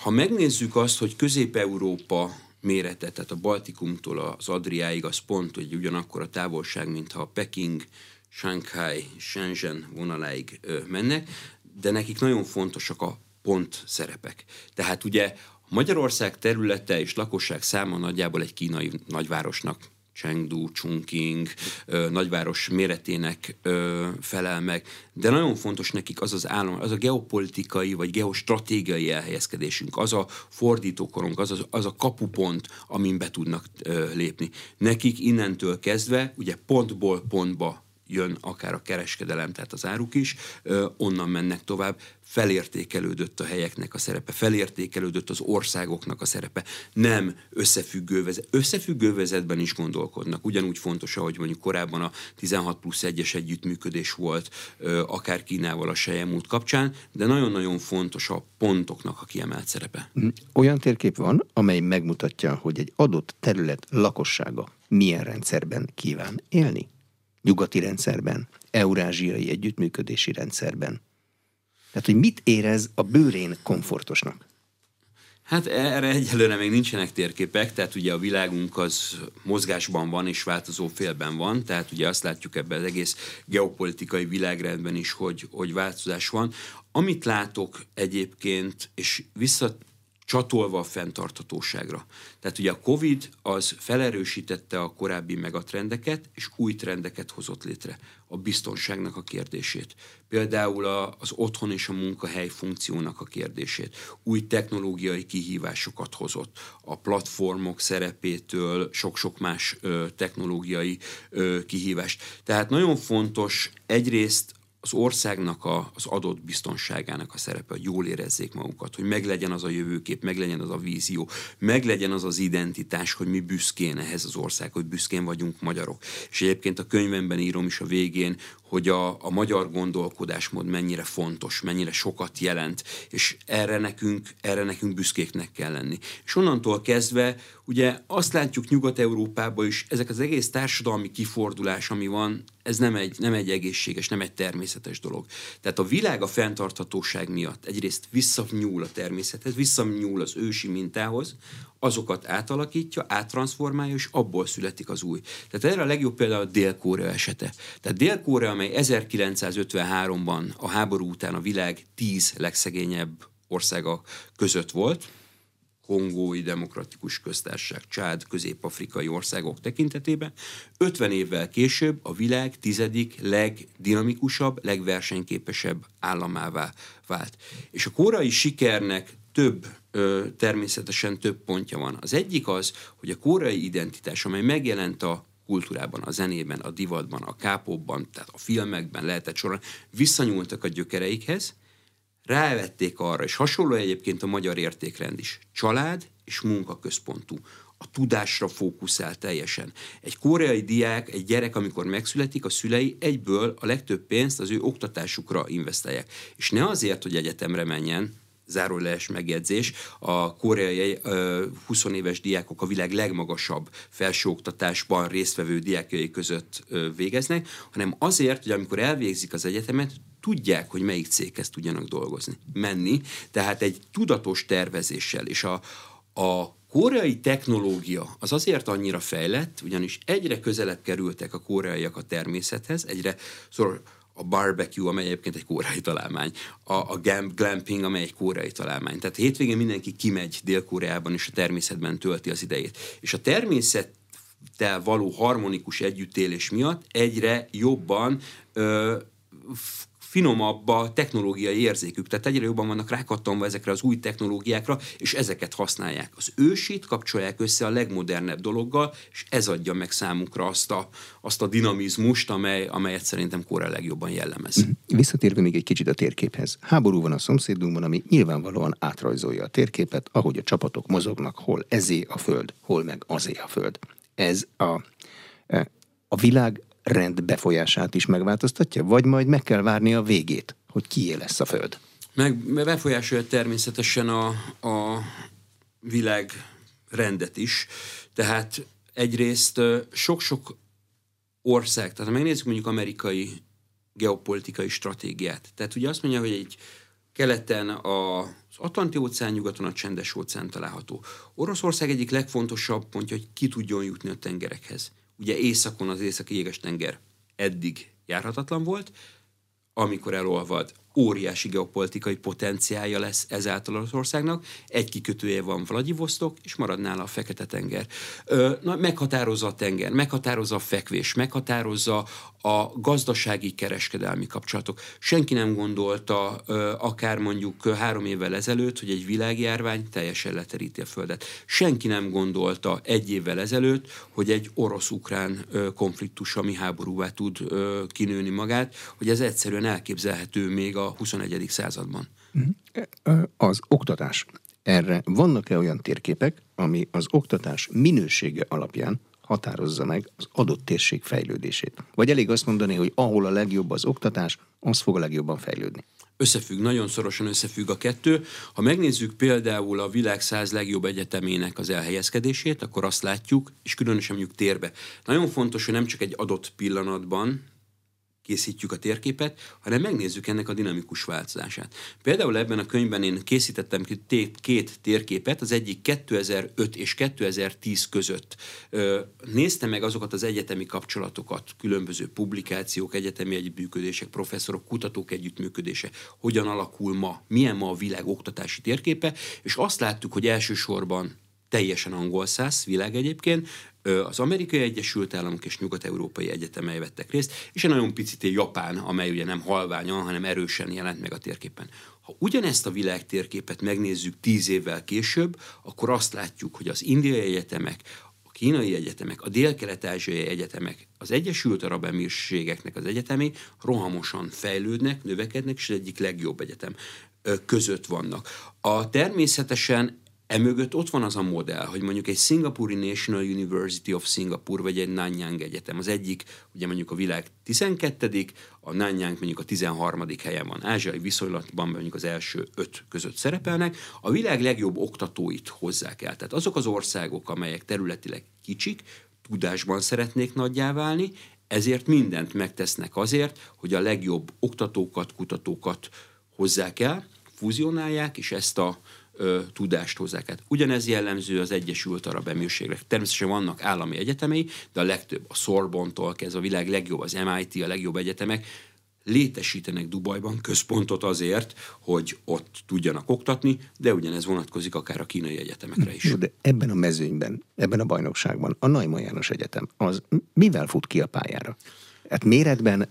ha megnézzük azt, hogy Közép-Európa mérete, tehát a Baltikumtól az Adriáig, az pont, hogy ugyanakkor a távolság, mintha a Peking, Shanghai, Shenzhen vonaláig ö, mennek, de nekik nagyon fontosak a pont szerepek. Tehát ugye Magyarország területe és lakosság száma nagyjából egy kínai nagyvárosnak, Chengdu, Chongqing ö, nagyváros méretének ö, felel meg, de nagyon fontos nekik az az állam, az a geopolitikai vagy geostratégiai elhelyezkedésünk, az a fordítókorunk, az, az, az a kapupont, amin be tudnak ö, lépni. Nekik innentől kezdve, ugye pontból pontba jön akár a kereskedelem, tehát az áruk is, ö, onnan mennek tovább, felértékelődött a helyeknek a szerepe, felértékelődött az országoknak a szerepe, nem összefüggővezet, összefüggővezetben is gondolkodnak. Ugyanúgy fontos, ahogy mondjuk korábban a tizenhat plusz egyes együttműködés volt, ö, akár Kínával a Sejem út kapcsán, de nagyon-nagyon fontos a pontoknak a kiemelt szerepe. Olyan térkép van, amely megmutatja, hogy egy adott terület lakossága milyen rendszerben kíván élni? Nyugati rendszerben, eurázsiai együttműködési rendszerben. Tehát, hogy mit érez a bőrén komfortosnak? Hát erre egyelőre még nincsenek térképek, tehát ugye a világunk az mozgásban van és változó félben van, tehát ugye azt látjuk ebben az egész geopolitikai világrendben is, hogy, hogy változás van. Amit látok egyébként, és visszacsatolva a fenntarthatóságra, tehát ugye a Covid az felerősítette a korábbi megatrendeket, és új trendeket hozott létre. A biztonságnak a kérdését. Például a, az otthon és a munkahely funkciónak a kérdését. Új technológiai kihívásokat hozott. A platformok szerepétől sok-sok más ö, technológiai ö, kihívást. Tehát nagyon fontos egyrészt az országnak a, az adott biztonságának a szerepe, hogy jól érezzék magukat, hogy meglegyen az a jövőkép, meglegyen az a vízió, meglegyen az az identitás, hogy mi büszkén ehhez az ország, hogy büszkén vagyunk magyarok. És egyébként a könyvemben írom is a végén, hogy a, a magyar gondolkodásmód mennyire fontos, mennyire sokat jelent, és erre nekünk, erre nekünk büszkéknek kell lenni. És onnantól kezdve, ugye azt látjuk Nyugat-Európában is, ezek az egész társadalmi kifordulás, ami van, ez nem egy, nem egy egészséges, nem egy természetes dolog. Tehát a világ a fenntarthatóság miatt egyrészt visszanyúl a természethez, visszanyúl az ősi mintához, azokat átalakítja, áttranszformálja, és abból születik az új. Tehát erre a legjobb például a Dél-Korea esete. Tehát Dél-Korea, amely ezerkilencszázötvenháromban a háború után a világ tíz legszegényebb országa között volt, Kongói Demokratikus Köztársaság, Csád, közép-afrikai országok tekintetében, ötven évvel később a világ tizedik legdinamikusabb, legversenyképesebb államává vált. És a koreai sikernek több, ö, természetesen több pontja van. Az egyik az, hogy a koreai identitás, amely megjelent a kultúrában, a zenében, a divatban, a kápopban, tehát a filmekben lehetett sorolni, visszanyúltak a gyökereikhez, rávették arra, és hasonló egyébként a magyar értékrend is, család és munkaközpontú. A tudásra fókuszál teljesen. Egy koreai diák, egy gyerek, amikor megszületik, a szülei egyből a legtöbb pénzt az ő oktatásukra investálják. És ne azért, hogy egyetemre menjen, zárójeles megjegyzés, a koreai ö, húsz éves diákok a világ legmagasabb felsőoktatásban résztvevő diákjai között ö, végeznek, hanem azért, hogy amikor elvégzik az egyetemet, tudják, hogy melyik céghez tudjanak dolgozni, menni, tehát egy tudatos tervezéssel, és a, a koreai technológia az azért annyira fejlett, ugyanis egyre közelebb kerültek a koreaiak a természethez, egyre szóval a barbecue, amely egyébként egy koreai találmány, a, a glamping, amely egy koreai találmány. Tehát hétvégén mindenki kimegy Dél-Koreában, és a természetben tölti az idejét. És a természettel való harmonikus együttélés miatt egyre jobban ö, finomabb a technológiai érzékük, tehát egyre jobban vannak rákattanva ezekre az új technológiákra, és ezeket használják. Az ősit kapcsolják össze a legmodernebb dologgal, és ez adja meg számukra azt a, azt a dinamizmust, amely, amelyet szerintem Korea legjobban jellemez. Visszatérve még egy kicsit a térképhez. Háború van a szomszédunkban, ami nyilvánvalóan átrajzolja a térképet, ahogy a csapatok mozognak, hol ezé a föld, hol meg azé a föld. Ez a, a világ rend befolyását is megváltoztatja? Vagy majd meg kell várni a végét, hogy kié lesz a Föld? Meg befolyásolja természetesen a, a világ rendet is. Tehát egyrészt sok-sok ország, tehát ha megnézzük mondjuk amerikai geopolitikai stratégiát, tehát ugye azt mondja, hogy egy keleten a az Atlanti-óceán, nyugaton a Csendes-óceán található. Oroszország egyik legfontosabb pontja, hogy ki tudjon jutni a tengerekhez. Ugye északon az Északi jeges tenger eddig járhatatlan volt, amikor elolvad, óriási geopolitikai potenciálja lesz ezáltal az országnak, egy kikötője van Vladivosztok, és marad nála a Fekete-tenger. Ö, na, meghatározza a tenger, meghatározza a fekvés, meghatározza a gazdasági kereskedelmi kapcsolatok. Senki nem gondolta ö, akár mondjuk három évvel ezelőtt, hogy egy világjárvány teljesen leteríti a Földet. Senki nem gondolta egy évvel ezelőtt, hogy egy orosz-ukrán ö, konfliktus, ami háborúvá tud ö, kinőni magát, hogy ez egyszerűen elképzelhető még a a huszonegyedik században. Az oktatás. Erre vannak-e olyan térképek, ami az oktatás minősége alapján határozza meg az adott térség fejlődését? Vagy elég azt mondani, hogy ahol a legjobb az oktatás, az fog a legjobban fejlődni? Összefügg, nagyon szorosan összefügg a kettő. Ha megnézzük például a világ száz legjobb egyetemének az elhelyezkedését, akkor azt látjuk, és különösen mondjuk térbe. Nagyon fontos, hogy nem csak egy adott pillanatban készítjük a térképet, hanem megnézzük ennek a dinamikus változását. Például ebben a könyvben én készítettem két térképet, az egyik kétezer-öt és kétezer-tíz között. Néztem meg azokat az egyetemi kapcsolatokat, különböző publikációk, egyetemi együttműködések, professzorok, kutatók együttműködése, hogyan alakul ma, milyen ma a világ oktatási térképe, és azt láttuk, hogy elsősorban teljesen angolszász világ egyébként, az Amerikai Egyesült Államok és nyugat-európai egyetemei vettek részt, és egy nagyon picit Japán, amely ugye nem halványan, hanem erősen jelent meg a térképen. Ha ugyanezt a világtérképet megnézzük tíz évvel később, akkor azt látjuk, hogy az indiai egyetemek, a kínai egyetemek, a dél-kelet-ázsiai egyetemek, az Egyesült Arab Emírségeknek az egyetemei rohamosan fejlődnek, növekednek, és az egyik legjobb egyetem között vannak. A természetesen emögött ott van az a modell, hogy mondjuk egy Szingapúri National University of Singapore, vagy egy Nanyang egyetem. Az egyik, ugye mondjuk a világ tizenkettedik, a Nanyang mondjuk a tizenharmadik helyen van. Ázsiai viszonylatban mondjuk az első öt között szerepelnek. A világ legjobb oktatóit hozzák el. Tehát azok az országok, amelyek területileg kicsik, tudásban szeretnék nagyjá válni, ezért mindent megtesznek azért, hogy a legjobb oktatókat, kutatókat hozzák el, fúzionálják, és ezt a tudást hozzák át. Ugyanez jellemző az Egyesült Arab Emírségre. Természetesen vannak állami egyetemei, de a legtöbb a Sorbonne-tól kezdve a világ legjobb, az em i té, a legjobb egyetemek létesítenek Dubajban központot azért, hogy ott tudjanak oktatni, de ugyanez vonatkozik akár a kínai egyetemekre is. De ebben a mezőnyben, ebben a bajnokságban a Neumann János Egyetem, az mivel fut ki a pályára? Hát méretben,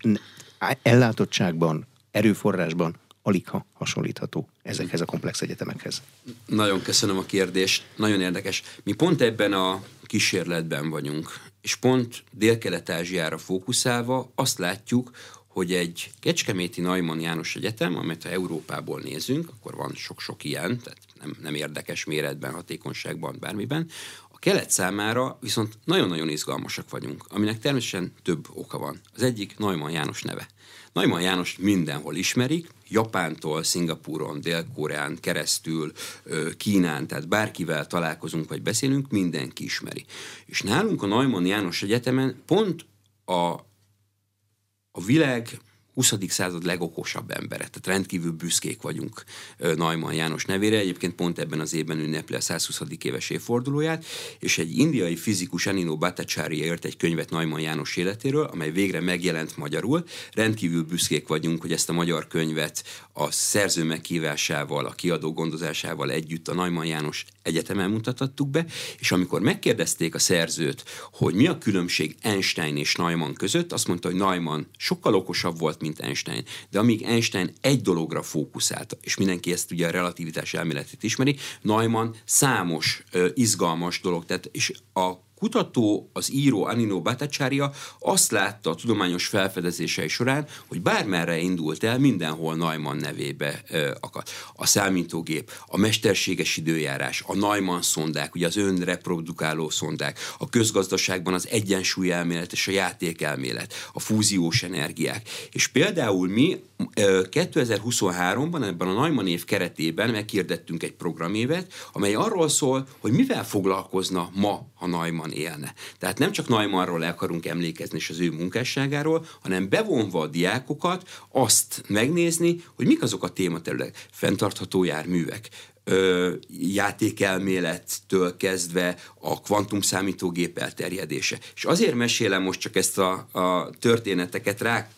ellátottságban, erőforrásban aligha hasonlítható ezekhez a komplex egyetemekhez. Nagyon köszönöm a kérdést, nagyon érdekes. Mi pont ebben a kísérletben vagyunk, és pont Dél-Kelet-Ázsiára fókuszálva azt látjuk, hogy egy kecskeméti Neumann János Egyetem, amelyet ha Európából nézünk, akkor van sok-sok ilyen, tehát nem, nem érdekes méretben, hatékonyságban, bármiben. A kelet számára viszont nagyon-nagyon izgalmasak vagyunk, aminek természetesen több oka van. Az egyik Neumann János neve. Neumann Jánost mindenhol ismerik, Japántól, Szingapúron, Dél-Koreán keresztül, Kínán, tehát bárkivel találkozunk vagy beszélünk, mindenki ismeri. És nálunk a Neumann János Egyetemen pont a, a világ huszadik század legokosabb embere, tehát rendkívül büszkék vagyunk Neumann János nevére, egyébként pont ebben az évben ünnepli a száz huszadik éves évfordulóját, és egy indiai fizikus Anino Bhattacharya írt egy könyvet Neumann János életéről, amely végre megjelent magyarul. Rendkívül büszkék vagyunk, hogy ezt a magyar könyvet a szerző meghívásával, a kiadó gondozásával együtt a Neumann János Egyetemen mutathattuk be, és amikor megkérdezték a szerzőt, hogy mi a különbség Einstein és Neumann között, azt mondta, hogy Neumann sokkal okosabb volt, mint Einstein. De amíg Einstein egy dologra fókuszált, és mindenki ezt ugye a relativitás elméletét ismeri, Neumann számos, izgalmas dolog, tehát és a kutató, az író Anino Bhattacharya azt látta a tudományos felfedezései során, hogy bármerre indult el, mindenhol Neumann nevébe ö, akad. A számítógép, a mesterséges időjárás, a Neumann szondák, ugye az önreprodukáló szondák, a közgazdaságban az egyensúly elmélet és a játékelmélet, a fúziós energiák. És például mi ö, kétezer-huszonháromban ebben a Neumann év keretében meghirdettünk egy programévet, amely arról szól, hogy mivel foglalkozna ma a Neumann élne. Tehát nem csak Neumannról el akarunk emlékezni és az ő munkásságáról, hanem bevonva a diákokat azt megnézni, hogy mik azok a tématerületek. Fenntartható járművek, ö, játékelmélettől kezdve a kvantumszámítógép elterjedése. És azért mesélem most csak ezt a, a történeteket rá,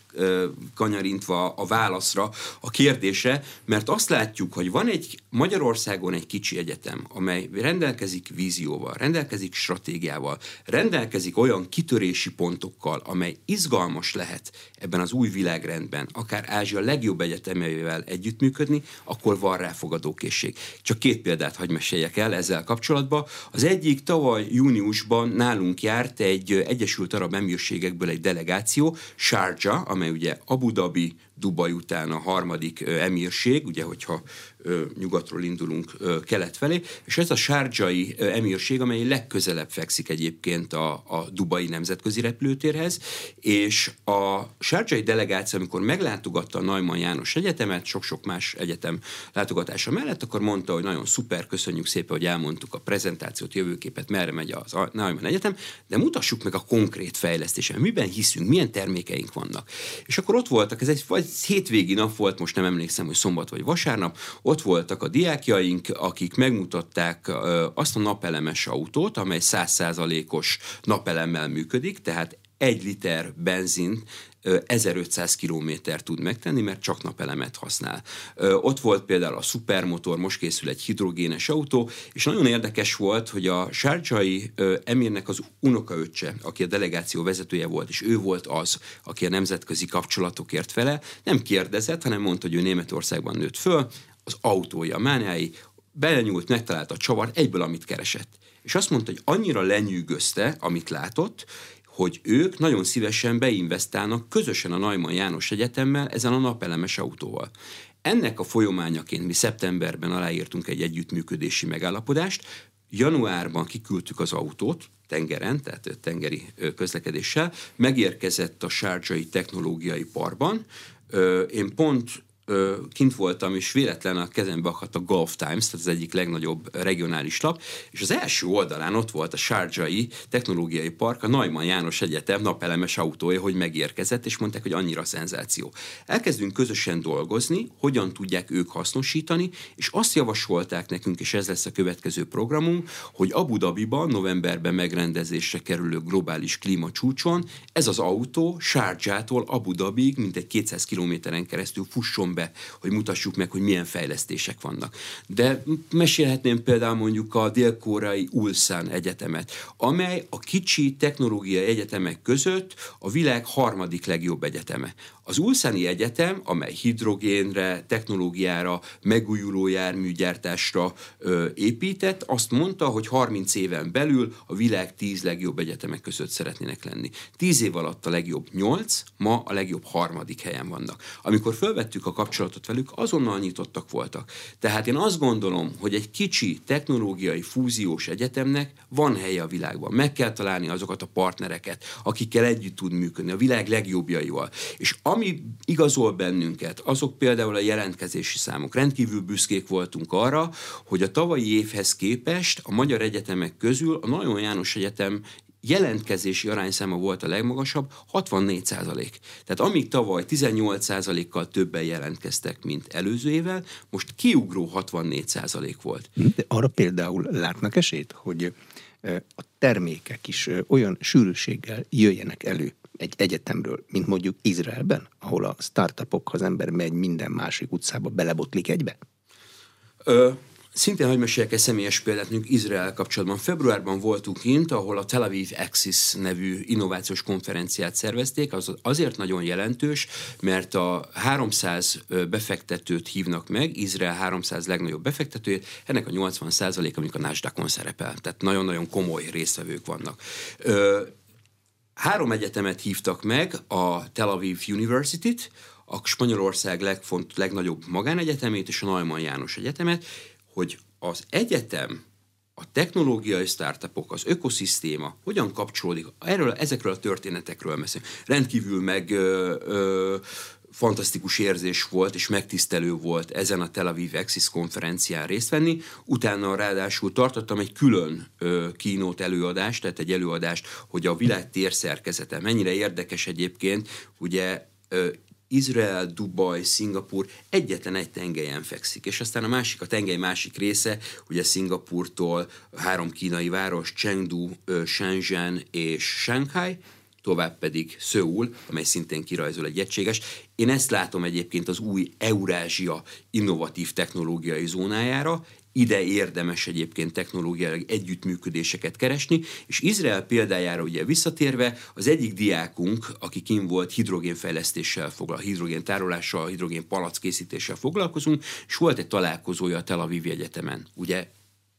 kanyarintva a válaszra, a kérdése, mert azt látjuk, hogy van egy Magyarországon egy kicsi egyetem, amely rendelkezik vízióval, rendelkezik stratégiával, rendelkezik olyan kitörési pontokkal, amely izgalmas lehet ebben az új világrendben, akár Ázsia legjobb egyetemeivel együttműködni, akkor van rá fogadókészség. Csak két példát hadd meséljek el ezzel kapcsolatban. Az egyik tavaly júniusban nálunk járt egy Egyesült Arab Emírségekből egy delegáció, Sharjah, amely ugye Abu Dhabi, Dubaj után a harmadik emírség, ugye, hogyha nyugatról indulunk kelet felé, és ez a sharjai emírség, amely legközelebb fekszik egyébként a, a dubai nemzetközi repülőtérhez, és a sharjai delegáció, amikor meglátogatta a Neumann János Egyetemet, sok-sok más egyetem látogatása mellett, akkor mondta, hogy nagyon szuper, köszönjük szépen, hogy elmondtuk a prezentációt, jövőképet, merre megy az Neumann Egyetem, de mutassuk meg a konkrét fejlesztésen, miben hiszünk, milyen termékeink vannak. És akkor ott voltak, ez egy vagy hétvégi nap volt, most nem emlékszem, hogy szombat vagy vasárnap, ott voltak a diákjaink, akik megmutatták azt a napelemes autót, amely száz százalékos napelemmel működik, tehát egy liter benzint ezerötszáz kilométer tud megtenni, mert csak napelemet használ. Ott volt például a szupermotor, most készül egy hidrogénes autó, és nagyon érdekes volt, hogy a sharjai emírnek az unokaöccse, aki a delegáció vezetője volt, és ő volt az, aki a nemzetközi kapcsolatokért fele, nem kérdezett, hanem mondta, hogy ő Németországban nőtt föl, az autója, mániái, belenyúlt, megtalálta a csavart, egyből amit keresett. És azt mondta, hogy annyira lenyűgözte, amit látott, hogy ők nagyon szívesen beinvestálnak közösen a Neumann János Egyetemmel ezen a napelemes autóval. Ennek a folyamányaként mi szeptemberben aláírtunk egy együttműködési megállapodást, januárban kiküldtük az autót tengeren, tehát tengeri közlekedéssel, megérkezett a sharjai technológiai parkban. Én pont kint voltam, és véletlen a kezembe akadt a Gulf Times, tehát az egyik legnagyobb regionális lap, és az első oldalán ott volt a sharjai technológiai park, a Neumann János Egyetem napelemes autója, hogy megérkezett, és mondták, hogy annyira szenzáció. Elkezdünk közösen dolgozni, hogyan tudják ők hasznosítani, és azt javasolták nekünk, és ez lesz a következő programunk, hogy Abu Dhabiban, novemberben megrendezésre kerülő globális klímacsúcson ez az autó Sharjától Abu Dhabig mintegy kétszáz kilométeren keresztül fusson be, hogy mutassuk meg, hogy milyen fejlesztések vannak. De mesélhetném például mondjuk a dél-koreai Ulsan Egyetemet, amely a kicsi technológiai egyetemek között a világ harmadik legjobb egyeteme. Az Ulsani Egyetem, amely hidrogénre, technológiára, megújuló járműgyártásra ö, épített, azt mondta, hogy harminc éven belül a világ tíz legjobb egyetemek között szeretnének lenni. tíz év alatt a legjobb nyolc, ma a legjobb harmadik helyen vannak. Amikor felvettük a kapcsolatot velük, azonnal nyitottak voltak. Tehát én azt gondolom, hogy egy kicsi technológiai fúziós egyetemnek van helye a világban. Meg kell találni azokat a partnereket, akikkel együtt tud működni, a világ legjobbjaival. És ami igazol bennünket, azok például a jelentkezési számok. Rendkívül büszkék voltunk arra, hogy a tavalyi évhez képest a magyar egyetemek közül a Neumann János Egyetem jelentkezési arányszáma volt a legmagasabb, hatvannégy százalék. Tehát amíg tavaly tizennyolc százalékkal többen jelentkeztek, mint előző évvel, most kiugró hatvannégy százalék volt. De arra például látnak esélyt, hogy a termékek is olyan sűrűséggel jöjjenek elő egy egyetemről, mint mondjuk Izraelben, ahol a startupok, ha az ember megy, minden másik utcába belebotlik egybe? Ö... Szintén, hogy meséljek egy személyes példát, mondjuk Izrael kapcsolatban. Februárban voltunk kint, ahol a Tel Aviv Axis nevű innovációs konferenciát szervezték, az azért nagyon jelentős, mert a háromszáz befektetőt hívnak meg, Izrael háromszáz legnagyobb befektetőjét, ennek a nyolcvan százaléka, amikor a Nasdaqon szerepel. Tehát nagyon-nagyon komoly résztvevők vannak. Három egyetemet hívtak meg, a Tel Aviv University-t, a Spanyolország legfont, legnagyobb magánegyetemét és a Neumann János Egyetemet, hogy az egyetem, a technológiai startupok, az ökoszisztéma hogyan kapcsolódik, erről, ezekről a történetekről beszélünk. Rendkívül meg ö, ö, fantasztikus érzés volt, és megtisztelő volt ezen a Tel Aviv Axis konferencián részt venni. Utána ráadásul tartottam egy külön keynote előadást, tehát egy előadást, hogy a világ térszerkezete mennyire érdekes egyébként, ugye ö, Izrael, Dubaj, Szingapúr egyetlen egy tengelyen fekszik, és aztán a másik, a tengely másik része, ugye Szingapúrtól három kínai város, Chengdu, Shenzhen és Shanghai, tovább pedig Szöul, amely szintén kirajzol egy egységes. Én ezt látom egyébként az új Eurázsia innovatív technológiai zónájára, ide érdemes egyébként technológiai együttműködéseket keresni, és Izrael példájára ugye visszatérve, az egyik diákunk, aki kint volt, hidrogénfejlesztéssel foglalkozik, hidrogéntárolással, hidrogénpalack készítéssel foglalkozunk, és volt egy találkozója a Tel Aviv Egyetemen, ugye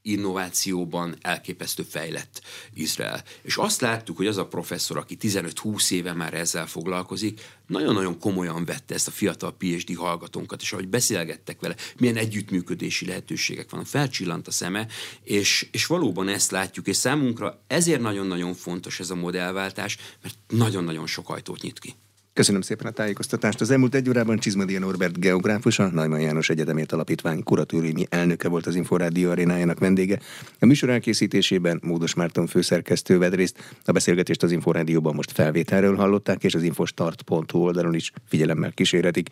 innovációban elképesztő fejlett Izrael. És azt láttuk, hogy az a professzor, aki tizenöt-húsz éve már ezzel foglalkozik, nagyon-nagyon komolyan vette ezt a fiatal PhD hallgatónkat, és ahogy beszélgettek vele, milyen együttműködési lehetőségek vannak, felcsillant a szeme, és, és valóban ezt látjuk, és számunkra ezért nagyon-nagyon fontos ez a modellváltás, mert nagyon-nagyon sok ajtót nyit ki. Köszönöm szépen a tájékoztatást. Az elmúlt egy órában Csizmadia Norbert geográfus, a Neumann János Egyetemért Alapítvány kuratóriumi elnöke volt az Inforádió arénájának vendége. A műsor elkészítésében Módos Márton főszerkesztő vett részt. A beszélgetést az Inforádióban most felvételről hallották, és az infostart pont hu oldalon is figyelemmel kísérhetik.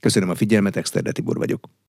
Köszönöm a figyelmet, Exterde Tibor vagyok.